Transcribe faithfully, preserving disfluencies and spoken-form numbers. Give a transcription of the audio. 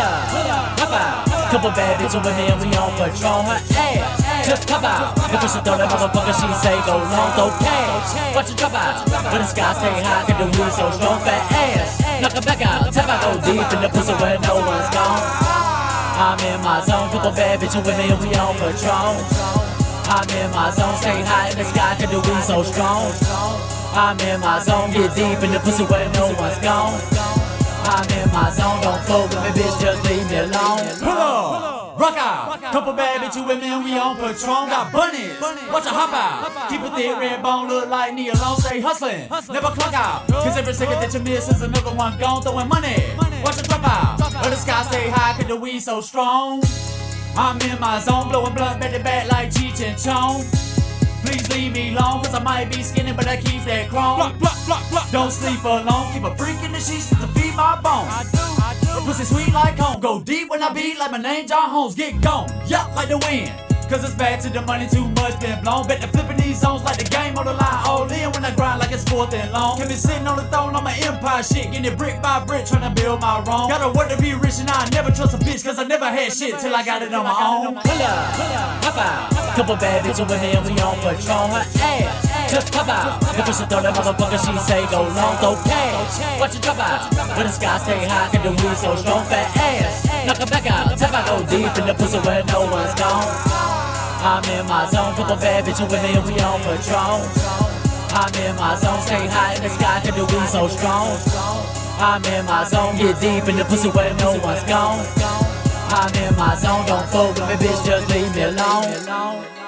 holla, holla, couple bad bitches with me and we on patrol. Her ass just pop out. If you should throw that motherfucker, she say go long, throw cash. Watch it drop out, but the sky stay high, cause the weed so strong, fat ass. Knock it back out, tap out, go deep in the pussy where no one's gone. I'm in my zone, couple bad bitches with me and we on patrol. I'm in my zone, stay high in the sky, cause the weed so strong. I'm in my zone, get deep in the pussy where no one's gone. I'm in my zone, don't fool with me, bitch, just leave me alone. Pull up, rock out, couple bad bitches with me and we on Patron. Got bunnies, watch a hop out, keep a thick red bone, look like me alone. Stay hustling, never clock out, cause every second that you miss is another one gone. Throwing money, watch a drop out, but the sky stay high cause the weed so strong. I'm in my zone, blowing blood back to back like Cheech and Chong. Please leave me alone, cause I might be skinny, but I keep that chrome. Block, block, block, block. Don't sleep alone, keep a freak in the sheets to feed my bones. I do, I do. The pussy sweet like home, go deep when I beat like my name John Holmes. Get gone, yup, like the wind, cause it's bad to the money, too much been blown. Bet they're flipping these zones like the game on the line, all in when I grind like it's fourth and long. Can be sitting on the throne on my empire shit, getting it brick by brick, trying to build my wrong. Gotta work to be rich and I never trust a bitch, cause I never had shit till I got it on my own. Pull up, hop out. Couple bad bitches with me and we on patrol. Her ass just pop out. If you should throw that motherfucker, she say go long, throw cash. Watch it drop out, but the sky stay high, cause the weed so strong, fat ass. Knock it back out, tap out, go deep in the pussy where no one's gone. I'm in my zone, couple bad bitches with me and we on patrol. I'm in my zone, stay high in the sky, cause the weed so strong. I'm in my zone, get deep in the pussy where no one's gone. I'm in my zone, don't fool with me, bitch, just leave me alone.